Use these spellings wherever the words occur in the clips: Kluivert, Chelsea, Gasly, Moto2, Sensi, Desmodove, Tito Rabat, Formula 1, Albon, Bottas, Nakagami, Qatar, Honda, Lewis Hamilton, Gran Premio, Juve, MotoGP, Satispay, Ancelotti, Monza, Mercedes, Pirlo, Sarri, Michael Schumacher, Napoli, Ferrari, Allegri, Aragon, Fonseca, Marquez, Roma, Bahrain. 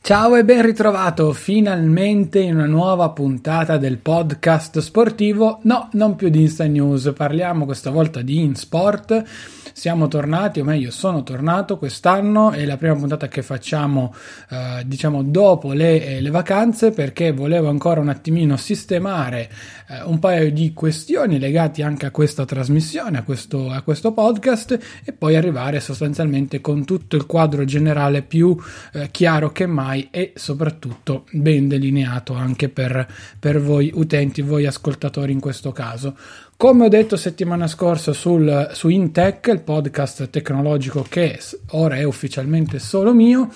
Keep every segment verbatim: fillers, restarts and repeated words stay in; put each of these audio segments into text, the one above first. Ciao e ben ritrovato finalmente in una nuova puntata del podcast sportivo, no, non più di Insta News, parliamo questa volta di InSport. Siamo tornati, o meglio sono tornato quest'anno, è la prima puntata che facciamo eh, diciamo dopo le, le vacanze, perché volevo ancora un attimino sistemare eh, un paio di questioni legate anche a questa trasmissione, a questo, a questo podcast, e poi arrivare sostanzialmente con tutto il quadro generale più eh, chiaro che mai e soprattutto ben delineato anche per, per voi utenti, voi ascoltatori in questo caso. Come ho detto settimana scorsa sul, su InTech, il podcast tecnologico che ora è ufficialmente solo mio,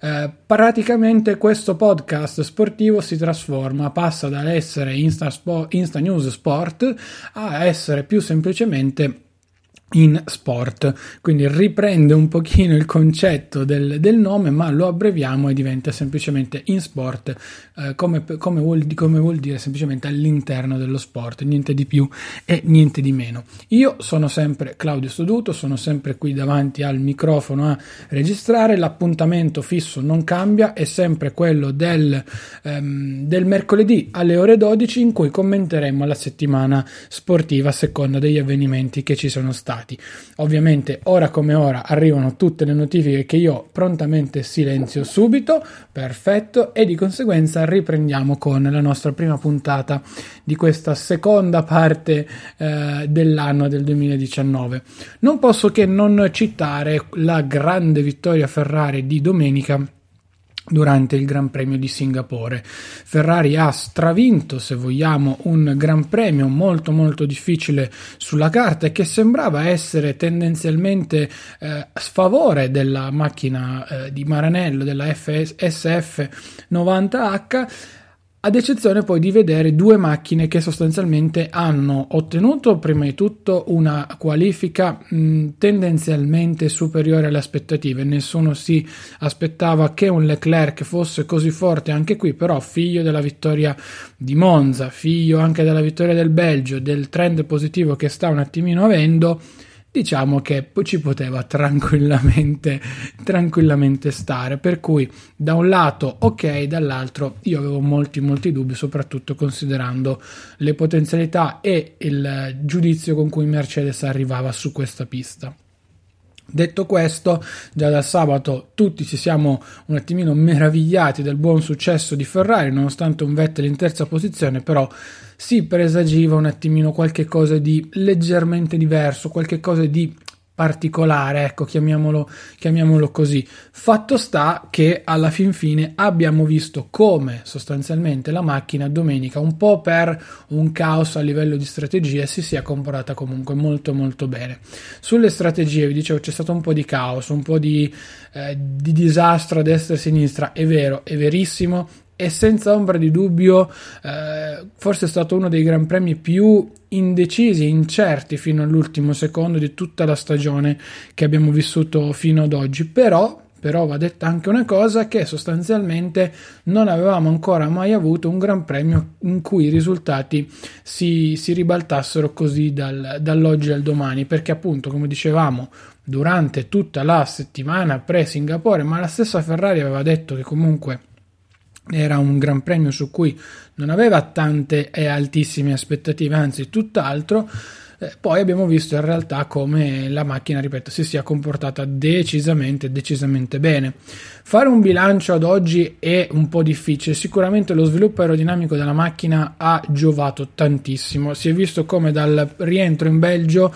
eh, praticamente questo podcast sportivo si trasforma, passa dall'essere Insta, Spo- Insta News Sport a essere più semplicemente in sport, quindi riprende un pochino il concetto del, del nome, ma lo abbreviamo e diventa semplicemente in sport, eh, come, come, vuol, come vuol dire semplicemente all'interno dello sport, niente di più e niente di meno. Io sono sempre Claudio Stoduto, sono sempre qui davanti al microfono a registrare, l'appuntamento fisso non cambia, è sempre quello del, ehm, del mercoledì alle ore dodici, in cui commenteremo la settimana sportiva a seconda degli avvenimenti che ci sono stati. Ovviamente ora come ora arrivano tutte le notifiche che io prontamente silenzio subito, perfetto, e di conseguenza riprendiamo con la nostra prima puntata di questa seconda parte eh, dell'anno del duemiladiciannove. Non posso che non citare la grande vittoria Ferrari di domenica durante il Gran Premio di Singapore. Ferrari ha stravinto, se vogliamo, un Gran Premio molto molto difficile sulla carta e che sembrava essere tendenzialmente eh, a sfavore della macchina eh, di Maranello, della F S F novanta H, ad eccezione poi di vedere due macchine che sostanzialmente hanno ottenuto prima di tutto una qualifica mh, tendenzialmente superiore alle aspettative. Nessuno si aspettava che un Leclerc fosse così forte anche qui, però figlio della vittoria di Monza, figlio anche della vittoria del Belgio, del trend positivo che sta un attimino avendo, diciamo che ci poteva tranquillamente tranquillamente stare, per cui da un lato ok, dall'altro io avevo molti molti dubbi, soprattutto considerando le potenzialità e il giudizio con cui Mercedes arrivava su questa pista. Detto questo, già da sabato tutti ci siamo un attimino meravigliati del buon successo di Ferrari, nonostante un Vettel in terza posizione, però si presagiva un attimino qualche cosa di leggermente diverso, qualche cosa di particolare, ecco, chiamiamolo, chiamiamolo così. Fatto sta che alla fin fine abbiamo visto come sostanzialmente la macchina domenica, un po' per un caos a livello di strategie, si sia comportata comunque molto molto bene. Sulle strategie, vi dicevo, c'è stato un po' di caos, un po' di, eh, di disastro a destra e a sinistra, è vero, è verissimo, e senza ombra di dubbio eh, forse è stato uno dei gran premi più indecisi, incerti fino all'ultimo secondo di tutta la stagione che abbiamo vissuto fino ad oggi, però, però va detta anche una cosa, che sostanzialmente non avevamo ancora mai avuto un gran premio in cui i risultati si, si ribaltassero così dal, dall'oggi al domani, perché appunto, come dicevamo, durante tutta la settimana pre-Singapore, ma la stessa Ferrari aveva detto che comunque era un gran premio su cui non aveva tante e altissime aspettative, anzi tutt'altro, eh, poi abbiamo visto in realtà come la macchina, ripeto, si sia comportata decisamente decisamente bene. Fare un bilancio ad oggi è un po' difficile, sicuramente lo sviluppo aerodinamico della macchina ha giovato tantissimo, si è visto come dal rientro in Belgio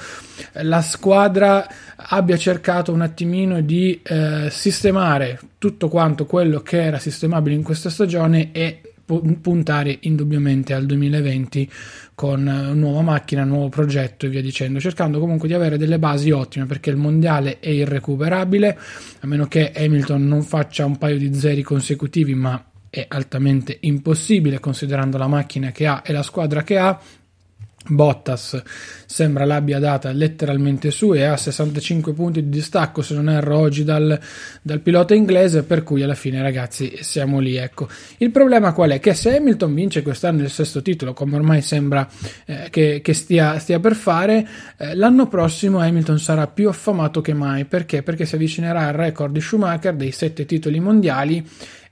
la squadra abbia cercato un attimino di eh, sistemare tutto quanto quello che era sistemabile in questa stagione e puntare indubbiamente al duemilaventi con nuova macchina, nuovo progetto e via dicendo, cercando comunque di avere delle basi ottime, perché il mondiale è irrecuperabile a meno che Hamilton non faccia un paio di zeri consecutivi, ma è altamente impossibile considerando la macchina che ha e la squadra che ha. Bottas sembra l'abbia data letteralmente su e ha sessantacinque punti di distacco, se non erro, oggi dal, dal pilota inglese, per cui alla fine, ragazzi, siamo lì, ecco. Il problema qual è? Che se Hamilton vince quest'anno il sesto titolo, come ormai sembra eh, che, che stia, stia per fare, eh, l'anno prossimo Hamilton sarà più affamato che mai. Perché? Perché si avvicinerà al record di Schumacher dei sette titoli mondiali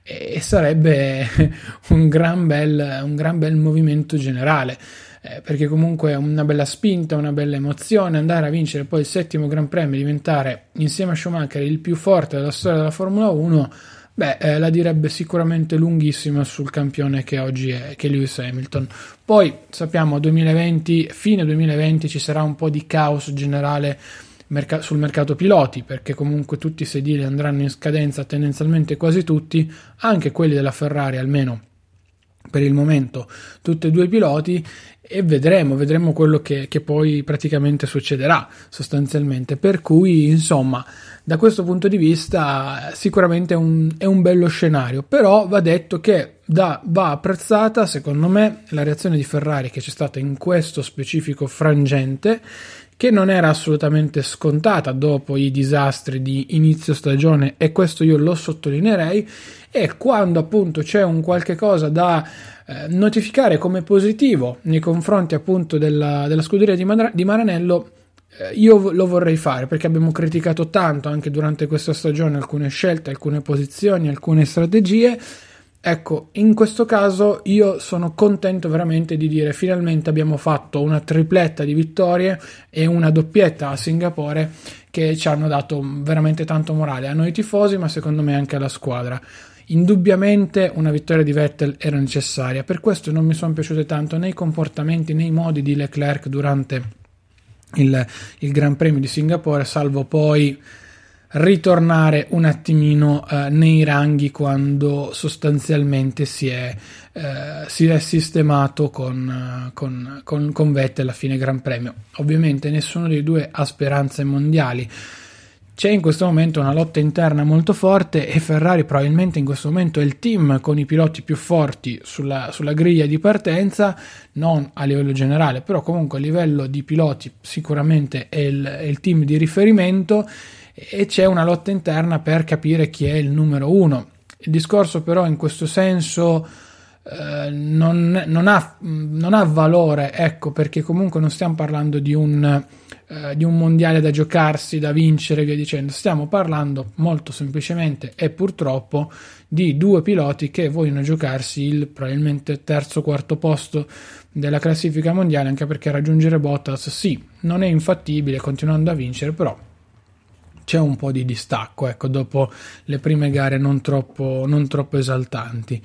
e sarebbe un gran bel, un gran bel movimento generale. Eh, perché comunque è una bella spinta, una bella emozione andare a vincere poi il settimo Gran Premio e diventare insieme a Schumacher il più forte della storia della Formula uno. Beh, eh, la direbbe sicuramente lunghissima sul campione che oggi è, che è Lewis Hamilton. Poi sappiamo duemilaventi, fine duemilaventi ci sarà un po' di caos generale merc- sul mercato piloti, perché comunque tutti i sedili andranno in scadenza, tendenzialmente quasi tutti, anche quelli della Ferrari, almeno per il momento tutti e due i piloti, e vedremo vedremo quello che, che poi praticamente succederà sostanzialmente, per cui insomma da questo punto di vista sicuramente è un, è un bello scenario, però va detto che da, va apprezzata secondo me la reazione di Ferrari che c'è stata in questo specifico frangente, che non era assolutamente scontata dopo i disastri di inizio stagione, e questo io lo sottolineerei. E quando appunto c'è un qualche cosa da eh, notificare come positivo nei confronti appunto della, della scuderia di, Madra- di Maranello, eh, io lo vorrei fare, perché abbiamo criticato tanto anche durante questa stagione alcune scelte, alcune posizioni, alcune strategie. Ecco, in questo caso io sono contento veramente di dire finalmente abbiamo fatto una tripletta di vittorie e una doppietta a Singapore che ci hanno dato veramente tanto morale a noi tifosi, ma secondo me anche alla squadra. Indubbiamente una vittoria di Vettel era necessaria, per questo non mi sono piaciute tanto né i comportamenti né i modi di Leclerc durante il, il Gran Premio di Singapore, salvo poi ritornare un attimino eh, nei ranghi quando sostanzialmente si è, eh, si è sistemato con, con, con, con Vettel alla fine Gran Premio. Ovviamente nessuno dei due ha speranze mondiali. C'è in questo momento una lotta interna molto forte e Ferrari probabilmente in questo momento è il team con i piloti più forti sulla, sulla griglia di partenza, non a livello generale, però comunque a livello di piloti sicuramente è il, è il team di riferimento, e c'è una lotta interna per capire chi è il numero uno. Il discorso però in questo senso eh, non, non, ha, non ha valore, ecco, perché comunque non stiamo parlando di un, eh, di un mondiale da giocarsi, da vincere, via dicendo. Stiamo parlando molto semplicemente e purtroppo di due piloti che vogliono giocarsi il probabilmente terzo quarto posto della classifica mondiale, anche perché raggiungere Bottas sì, non è infattibile continuando a vincere, però c'è un po' di distacco, ecco, dopo le prime gare non troppo, non troppo esaltanti.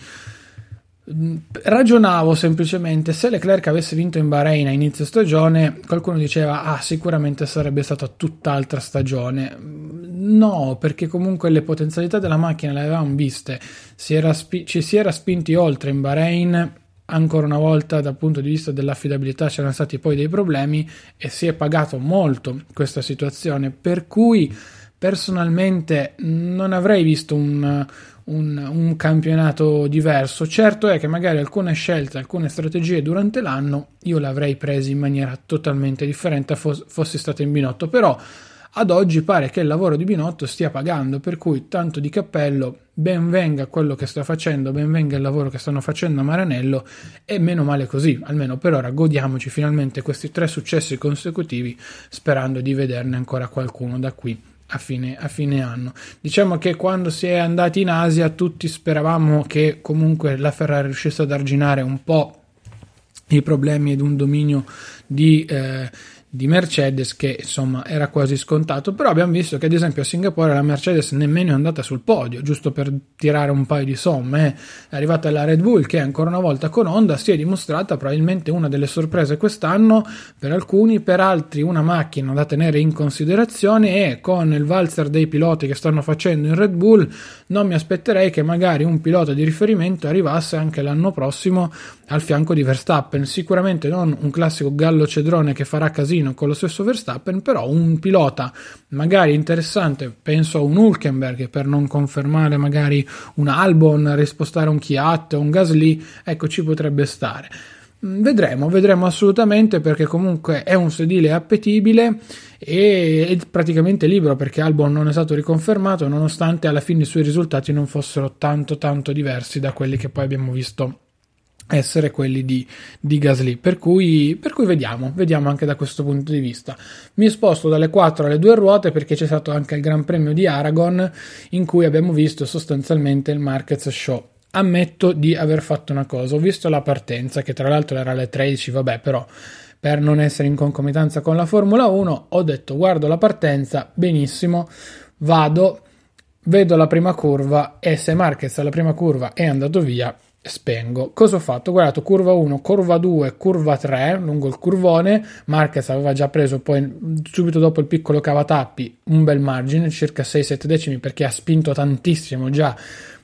Ragionavo semplicemente, se Leclerc avesse vinto in Bahrain a inizio stagione qualcuno diceva ah sicuramente sarebbe stata tutt'altra stagione. No, perché comunque le potenzialità della macchina le avevamo viste, si era spi- ci si era spinti oltre in Bahrain. Ancora una volta dal punto di vista dell'affidabilità c'erano stati poi dei problemi e si è pagato molto questa situazione, per cui personalmente non avrei visto un, un, un campionato diverso. Certo è che magari alcune scelte, alcune strategie durante l'anno io le avrei prese in maniera totalmente differente fos- fossi stato in Binotto, però ad oggi pare che il lavoro di Binotto stia pagando, per cui tanto di cappello, ben venga quello che sta facendo, ben venga il lavoro che stanno facendo a Maranello, e meno male così, almeno per ora godiamoci finalmente questi tre successi consecutivi, sperando di vederne ancora qualcuno da qui a fine, a fine anno. Diciamo che quando si è andati in Asia tutti speravamo che comunque la Ferrari riuscisse ad arginare un po' i problemi ed un dominio di... Eh, di Mercedes, che insomma era quasi scontato, però abbiamo visto che ad esempio a Singapore la Mercedes nemmeno è andata sul podio, giusto per tirare un paio di somme, è arrivata la Red Bull che ancora una volta con Honda si è dimostrata probabilmente una delle sorprese quest'anno per alcuni, per altri una macchina da tenere in considerazione, e con il valzer dei piloti che stanno facendo in Red Bull non mi aspetterei che magari un pilota di riferimento arrivasse anche l'anno prossimo al fianco di Verstappen, sicuramente non un classico gallo cedrone che farà casino con lo stesso Verstappen, però un pilota magari interessante, penso a un Hülkenberg per non confermare magari un Albon, rispostare un Kvyat, un Gasly, ecco ci potrebbe stare. Vedremo, vedremo assolutamente, perché comunque è un sedile appetibile e è praticamente libero, perché Albon non è stato riconfermato nonostante alla fine i suoi risultati non fossero tanto tanto diversi da quelli che poi abbiamo visto essere quelli di, di Gasly, per cui, per cui vediamo, vediamo anche da questo punto di vista. Mi sposto dalle quattro alle due ruote perché c'è stato anche il Gran Premio di Aragon in cui abbiamo visto sostanzialmente il Marquez Show. Ammetto di aver fatto una cosa, ho visto la partenza che tra l'altro era alle tredici, vabbè, però per non essere in concomitanza con la Formula uno ho detto guardo la partenza, benissimo, vado, vedo la prima curva e se Marquez alla prima curva è andato via spengo. Cosa ho fatto? Ho guardato curva uno, curva due, curva tre lungo il curvone, Marquez aveva già preso poi subito dopo il piccolo cavatappi un bel margine, circa sei sette decimi, perché ha spinto tantissimo già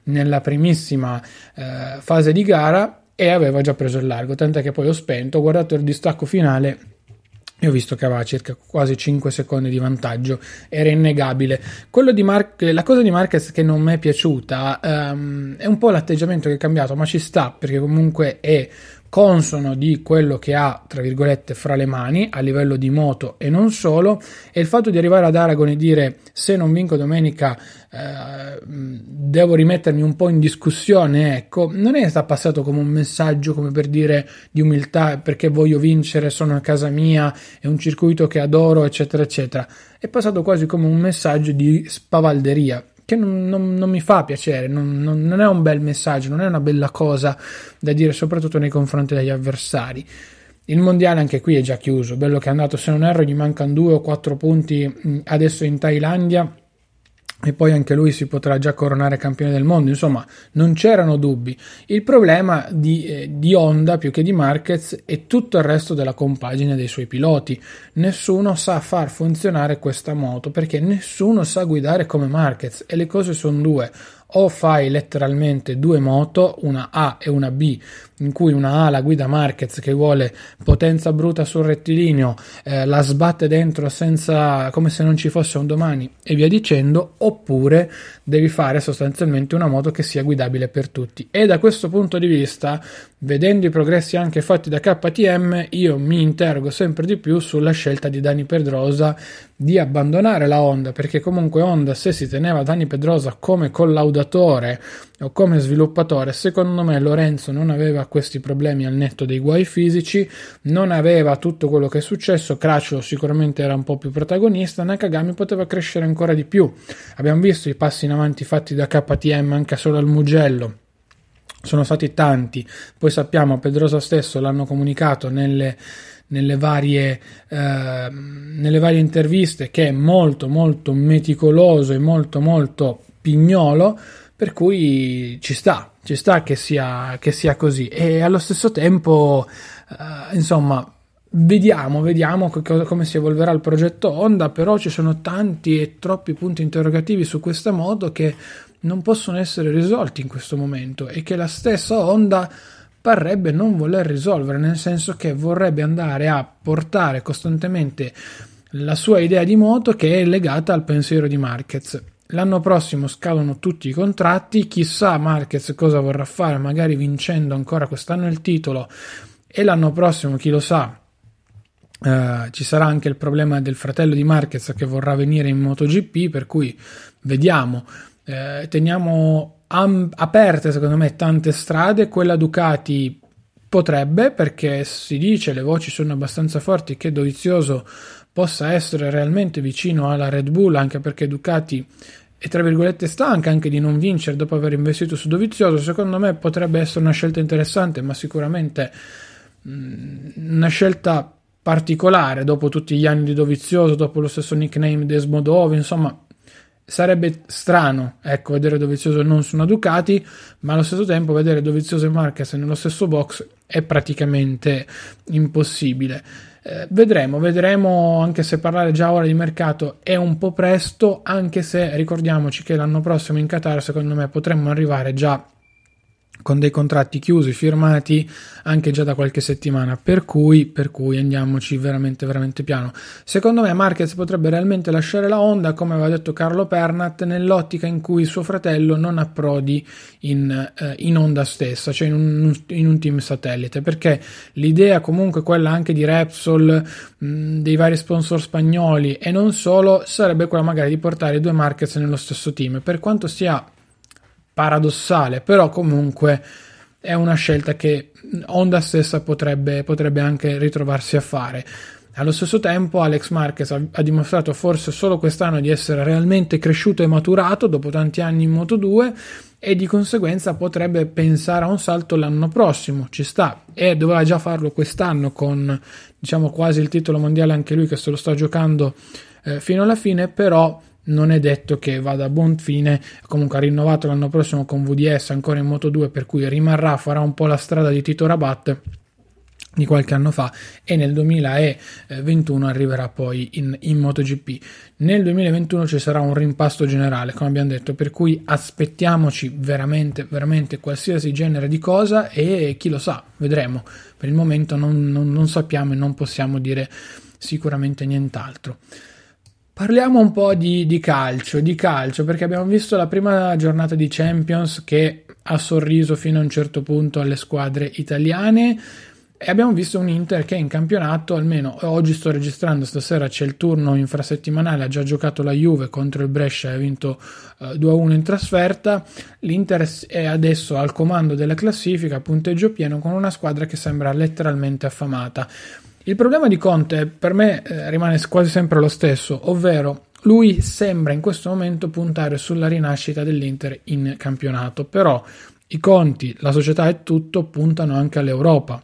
nella primissima eh, fase di gara e aveva già preso il largo, tant'è che poi ho spento, ho guardato il distacco finale e ho visto che aveva circa quasi cinque secondi di vantaggio, era innegabile. Quello di Mar- la cosa di Marquez che non mi è piaciuta um, è un po' l'atteggiamento che è cambiato, ma ci sta, perché comunque è consono di quello che ha, tra virgolette, fra le mani, a livello di moto e non solo, e il fatto di arrivare ad Aragon e dire se non vinco domenica eh, devo rimettermi un po' in discussione, ecco, non è stato passato come un messaggio, come per dire, di umiltà, perché voglio vincere, sono a casa mia, è un circuito che adoro, eccetera, eccetera. È passato quasi come un messaggio di spavalderia, che non, non, non mi fa piacere, non, non, non è un bel messaggio, non è una bella cosa da dire, soprattutto nei confronti degli avversari. Il mondiale anche qui è già chiuso, bello che è andato, se non erro gli mancano due o quattro punti adesso in Thailandia e poi anche lui si potrà già coronare campione del mondo, insomma non c'erano dubbi. Il problema di, eh, di Honda più che di Marquez è tutto il resto della compagine dei suoi piloti, nessuno sa far funzionare questa moto perché nessuno sa guidare come Marquez e le cose sono due, o fai letteralmente due moto, una A e una B, in cui una A la guida Marquez che vuole potenza bruta sul rettilineo, eh, la sbatte dentro senza, come se non ci fosse un domani e via dicendo, oppure devi fare sostanzialmente una moto che sia guidabile per tutti. E da questo punto di vista, vedendo i progressi anche fatti da K T M, io mi interrogo sempre di più sulla scelta di Dani Pedrosa di abbandonare la Honda, perché comunque Honda, se si teneva Dani Pedrosa come collaudatore o come sviluppatore, secondo me Lorenzo non aveva questi problemi al netto dei guai fisici, non aveva tutto quello che è successo, Craccio sicuramente era un po' più protagonista, Nakagami poteva crescere ancora di più, abbiamo visto i passi in avanti fatti da K T M anche solo al Mugello, sono stati tanti, poi sappiamo Pedrosa stesso l'hanno comunicato nelle Nelle varie, eh, nelle varie interviste che è molto molto meticoloso e molto molto pignolo, per cui ci sta, ci sta che sia, che sia così e allo stesso tempo eh, insomma vediamo, vediamo co- come si evolverà il progetto Honda, però ci sono tanti e troppi punti interrogativi su questa moto che non possono essere risolti in questo momento e che la stessa Honda parrebbe non voler risolvere, nel senso che vorrebbe andare a portare costantemente la sua idea di moto che è legata al pensiero di Marquez. L'anno prossimo scadono tutti i contratti, chissà Marquez cosa vorrà fare, magari vincendo ancora quest'anno il titolo e l'anno prossimo chi lo sa. Uh, ci sarà anche il problema del fratello di Marquez che vorrà venire in MotoGP, per cui vediamo, uh, teniamo aperte secondo me tante strade. Quella Ducati potrebbe, perché si dice, le voci sono abbastanza forti che Dovizioso possa essere realmente vicino alla Red Bull, anche perché Ducati è tra virgolette stanca anche di non vincere dopo aver investito su Dovizioso. Secondo me potrebbe essere una scelta interessante, ma sicuramente mh, una scelta particolare, dopo tutti gli anni di Dovizioso, dopo lo stesso nickname Desmodove, insomma sarebbe strano, ecco, vedere Dovizioso non su una Ducati, ma allo stesso tempo vedere Dovizioso e Marquez nello stesso box è praticamente impossibile. Eh, vedremo, vedremo, anche se parlare già ora di mercato è un po' presto, anche se ricordiamoci che l'anno prossimo in Qatar secondo me potremmo arrivare già con dei contratti chiusi, firmati anche già da qualche settimana, per cui, per cui andiamoci veramente veramente piano. Secondo me Marquez potrebbe realmente lasciare la Honda, come aveva detto Carlo Pernat, nell'ottica in cui suo fratello non approdi in, eh, in Honda stessa, cioè in un, in un team satellite, perché l'idea comunque, quella anche di Repsol, mh, dei vari sponsor spagnoli e non solo, sarebbe quella magari di portare i due Marquez nello stesso team, per quanto sia paradossale, però comunque è una scelta che Honda stessa potrebbe, potrebbe anche ritrovarsi a fare. Allo stesso tempo Alex Marquez ha, ha dimostrato forse solo quest'anno di essere realmente cresciuto e maturato dopo tanti anni in moto due, e di conseguenza potrebbe pensare a un salto l'anno prossimo, ci sta, e doveva già farlo quest'anno con, diciamo, quasi il titolo mondiale anche lui, che se lo sta giocando eh, fino alla fine, però non è detto che vada a buon fine. Comunque ha rinnovato l'anno prossimo con V D S, ancora in moto due, per cui rimarrà, farà un po' la strada di Tito Rabat di qualche anno fa, e nel duemilaventuno arriverà poi in, in MotoGP. Nel duemilaventuno ci sarà un rimpasto generale, come abbiamo detto, per cui aspettiamoci veramente veramente qualsiasi genere di cosa, e chi lo sa, vedremo. Per il momento non, non, non sappiamo e non possiamo dire sicuramente nient'altro. Parliamo un po' di, di calcio, di calcio, perché abbiamo visto la prima giornata di Champions che ha sorriso fino a un certo punto alle squadre italiane, e abbiamo visto un Inter che in campionato, almeno oggi sto registrando, stasera c'è il turno infrasettimanale, ha già giocato la Juve contro il Brescia e ha vinto eh, due a uno in trasferta. L'Inter è adesso al comando della classifica, punteggio pieno, con una squadra che sembra letteralmente affamata. Il problema di Conte per me eh, rimane quasi sempre lo stesso, ovvero lui sembra in questo momento puntare sulla rinascita dell'Inter in campionato, però i conti, la società e tutto puntano anche all'Europa.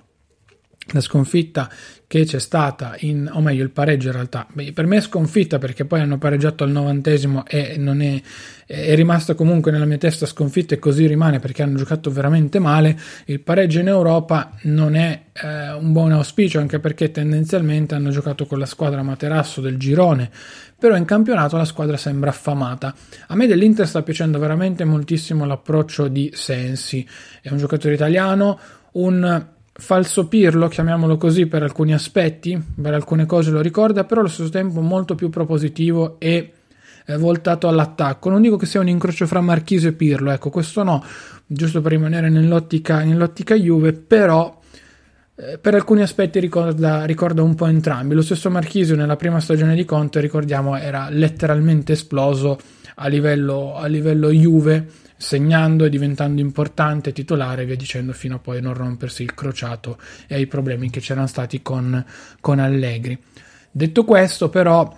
La sconfitta che c'è stata, in, o meglio il pareggio in realtà, beh, per me è sconfitta perché poi hanno pareggiato al novantesimo e non è, è rimasta comunque nella mia testa sconfitta, e così rimane perché hanno giocato veramente male. Il pareggio in Europa non è eh, un buon auspicio, anche perché tendenzialmente hanno giocato con la squadra materasso del girone, però in campionato la squadra sembra affamata. A me dell'Inter sta piacendo veramente moltissimo l'approccio di Sensi, è un giocatore italiano, un falso Pirlo, chiamiamolo così, per alcuni aspetti, per alcune cose lo ricorda, però allo stesso tempo molto più propositivo e voltato all'attacco. Non dico che sia un incrocio fra Marchisio e Pirlo, ecco, questo no, giusto per rimanere nell'ottica, nell'ottica Juve, però eh, per alcuni aspetti ricorda, ricorda un po' entrambi. Lo stesso Marchisio nella prima stagione di Conte, ricordiamo, era letteralmente esploso a livello, a livello Juve, segnando e diventando importante, titolare e via dicendo, fino a poi non rompersi il crociato e ai problemi che c'erano stati con, con Allegri. Detto questo, però,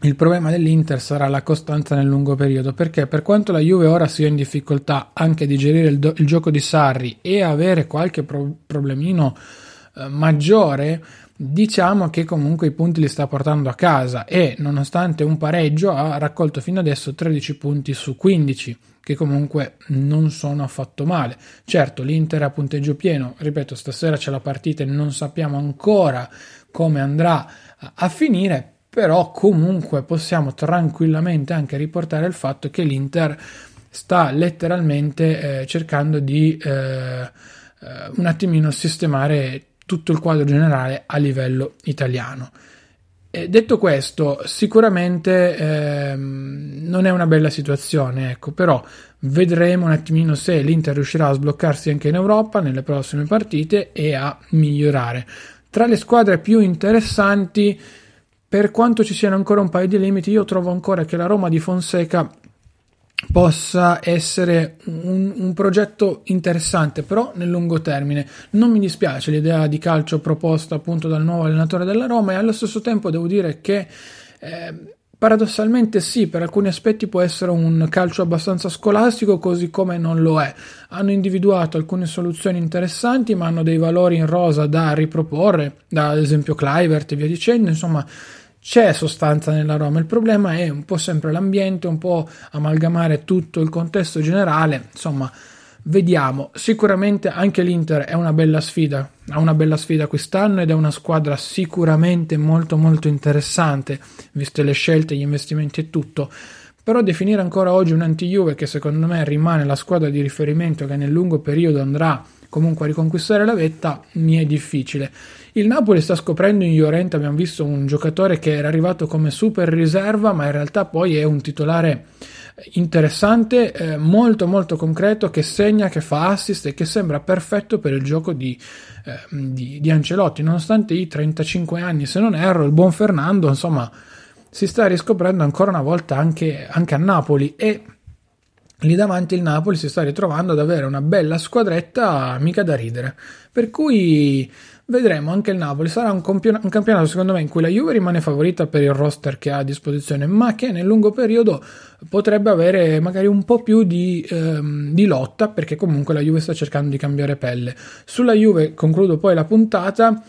il problema dell'Inter sarà la costanza nel lungo periodo, perché per quanto la Juve ora sia in difficoltà anche a digerire il, do- il gioco di Sarri e avere qualche pro- problemino eh, maggiore, diciamo che comunque i punti li sta portando a casa, e nonostante un pareggio ha raccolto fino adesso tredici punti su quindici, che comunque non sono affatto male. Certo, l'Inter ha punteggio pieno, ripeto, stasera c'è la partita e non sappiamo ancora come andrà a finire, però comunque possiamo tranquillamente anche riportare il fatto che l'Inter sta letteralmente eh, cercando di eh, un attimino sistemare tutto il quadro generale a livello italiano. E detto questo, sicuramente ehm, non è una bella situazione, ecco, però vedremo un attimino se l'Inter riuscirà a sbloccarsi anche in Europa nelle prossime partite e a migliorare. Tra le squadre più interessanti, per quanto ci siano ancora un paio di limiti, io trovo ancora che la Roma di Fonseca possa essere un, un progetto interessante, però nel lungo termine non mi dispiace l'idea di calcio proposta appunto dal nuovo allenatore della Roma, e allo stesso tempo devo dire che eh, Paradossalmente sì, per alcuni aspetti può essere un calcio abbastanza scolastico, così come non lo è. Hanno individuato alcune soluzioni interessanti, ma hanno dei valori in rosa da riproporre, da ad esempio Kluivert e via dicendo, insomma c'è sostanza nella Roma. Il problema è un po' sempre l'ambiente, un po' amalgamare tutto il contesto generale, insomma vediamo. Sicuramente anche l'Inter è una bella sfida, ha una bella sfida quest'anno ed è una squadra sicuramente molto molto interessante, viste le scelte, gli investimenti e tutto. Però definire ancora oggi un anti-Juve, che secondo me rimane la squadra di riferimento che nel lungo periodo andrà comunque a riconquistare la vetta, mi è difficile. Il Napoli sta scoprendo in Llorente, abbiamo visto un giocatore che era arrivato come super riserva, ma in realtà poi è un titolare interessante, eh, molto molto concreto, che segna, che fa assist e che sembra perfetto per il gioco di, eh, di, di Ancelotti, nonostante i trentacinque anni se non erro. Il buon Fernando insomma si sta riscoprendo ancora una volta anche, anche a Napoli, e lì davanti il Napoli si sta ritrovando ad avere una bella squadretta mica da ridere, per cui vedremo anche il Napoli. Sarà un, compion- un campionato secondo me in cui la Juve rimane favorita per il roster che ha a disposizione, ma che nel lungo periodo potrebbe avere magari un po' più di, ehm, di lotta, perché comunque la Juve sta cercando di cambiare pelle. Sulla Juve concludo poi la puntata.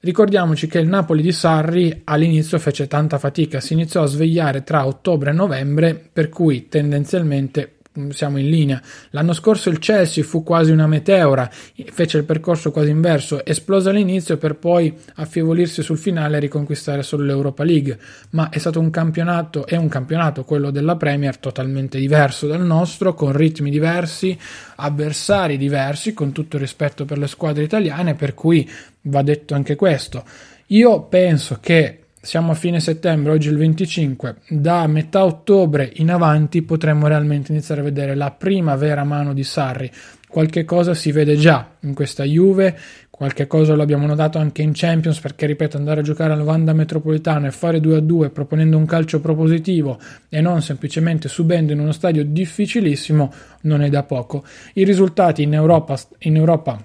Ricordiamoci che il Napoli di Sarri all'inizio fece tanta fatica, si iniziò a svegliare tra ottobre e novembre, per cui tendenzialmente siamo in linea. L'anno scorso il Chelsea fu quasi una meteora, fece il percorso quasi inverso, esplose all'inizio per poi affievolirsi sul finale e riconquistare solo l'Europa League, ma è stato un campionato, è un campionato quello della Premier totalmente diverso dal nostro, con ritmi diversi, avversari diversi, con tutto il rispetto per le squadre italiane, per cui va detto anche questo. Io penso che siamo a fine settembre, oggi il venticinque, da metà ottobre in avanti potremmo realmente iniziare a vedere la prima vera mano di Sarri. Qualche cosa si vede già in questa Juve, qualche cosa lo abbiamo notato anche in Champions, perché ripeto, andare a giocare al Wanda Metropolitano e fare due a due proponendo un calcio propositivo e non semplicemente subendo in uno stadio difficilissimo non è da poco. I risultati in Europa, in Europa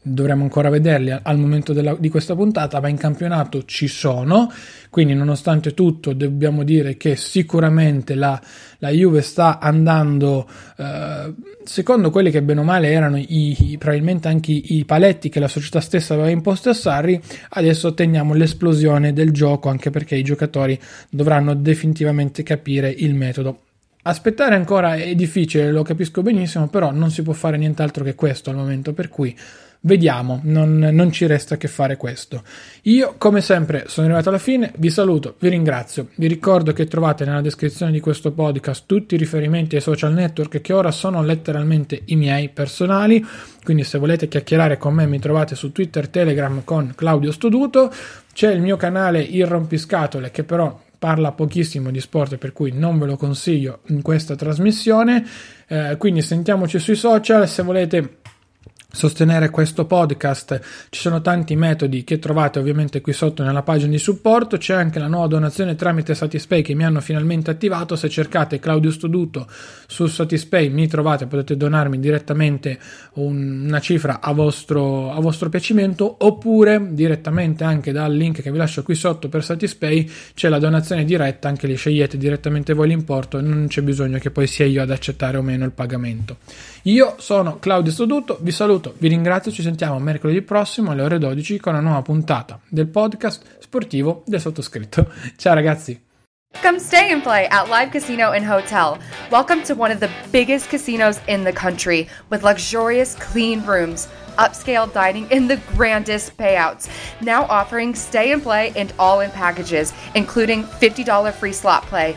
dovremmo ancora vederli al momento della, di questa puntata, ma in campionato ci sono, quindi nonostante tutto dobbiamo dire che sicuramente la, la Juve sta andando eh, secondo quelli che bene o male erano i, i, probabilmente anche i, i paletti che la società stessa aveva imposto a Sarri. Adesso otteniamo l'esplosione del gioco, anche perché i giocatori dovranno definitivamente capire il metodo. Aspettare ancora è difficile, lo capisco benissimo, però non si può fare nient'altro che questo al momento, per cui vediamo, non, non ci resta che fare questo. Io come sempre sono arrivato alla fine, vi saluto, vi ringrazio, vi ricordo che trovate nella descrizione di questo podcast tutti i riferimenti ai social network che ora sono letteralmente i miei personali, quindi se volete chiacchierare con me mi trovate su Twitter, Telegram con Claudio Stoduto. C'è il mio canale Il Rompiscatole che però parla pochissimo di sport, per cui non ve lo consiglio in questa trasmissione, eh, quindi sentiamoci sui social. Se volete sostenere questo podcast ci sono tanti metodi che trovate ovviamente qui sotto nella pagina di supporto. C'è anche la nuova donazione tramite Satispay che mi hanno finalmente attivato. Se cercate Claudio Stoduto su Satispay mi trovate, potete donarmi direttamente un, una cifra a vostro, a vostro piacimento, oppure direttamente anche dal link che vi lascio qui sotto per Satispay c'è la donazione diretta, anche lì scegliete direttamente voi l'importo, non c'è bisogno che poi sia io ad accettare o meno il pagamento. Io sono Claudio Stoduto, vi saluto, vi ringrazio, ci sentiamo mercoledì prossimo alle ore dodici con una nuova puntata del podcast sportivo del sottoscritto. Ciao ragazzi! Come stay and play at Live Casino and Hotel. Welcome to one of the biggest casinos in the country with luxurious clean rooms, upscale dining and the grandest payouts. Now offering stay and play and all-in packages, including fifty dollars free slot play,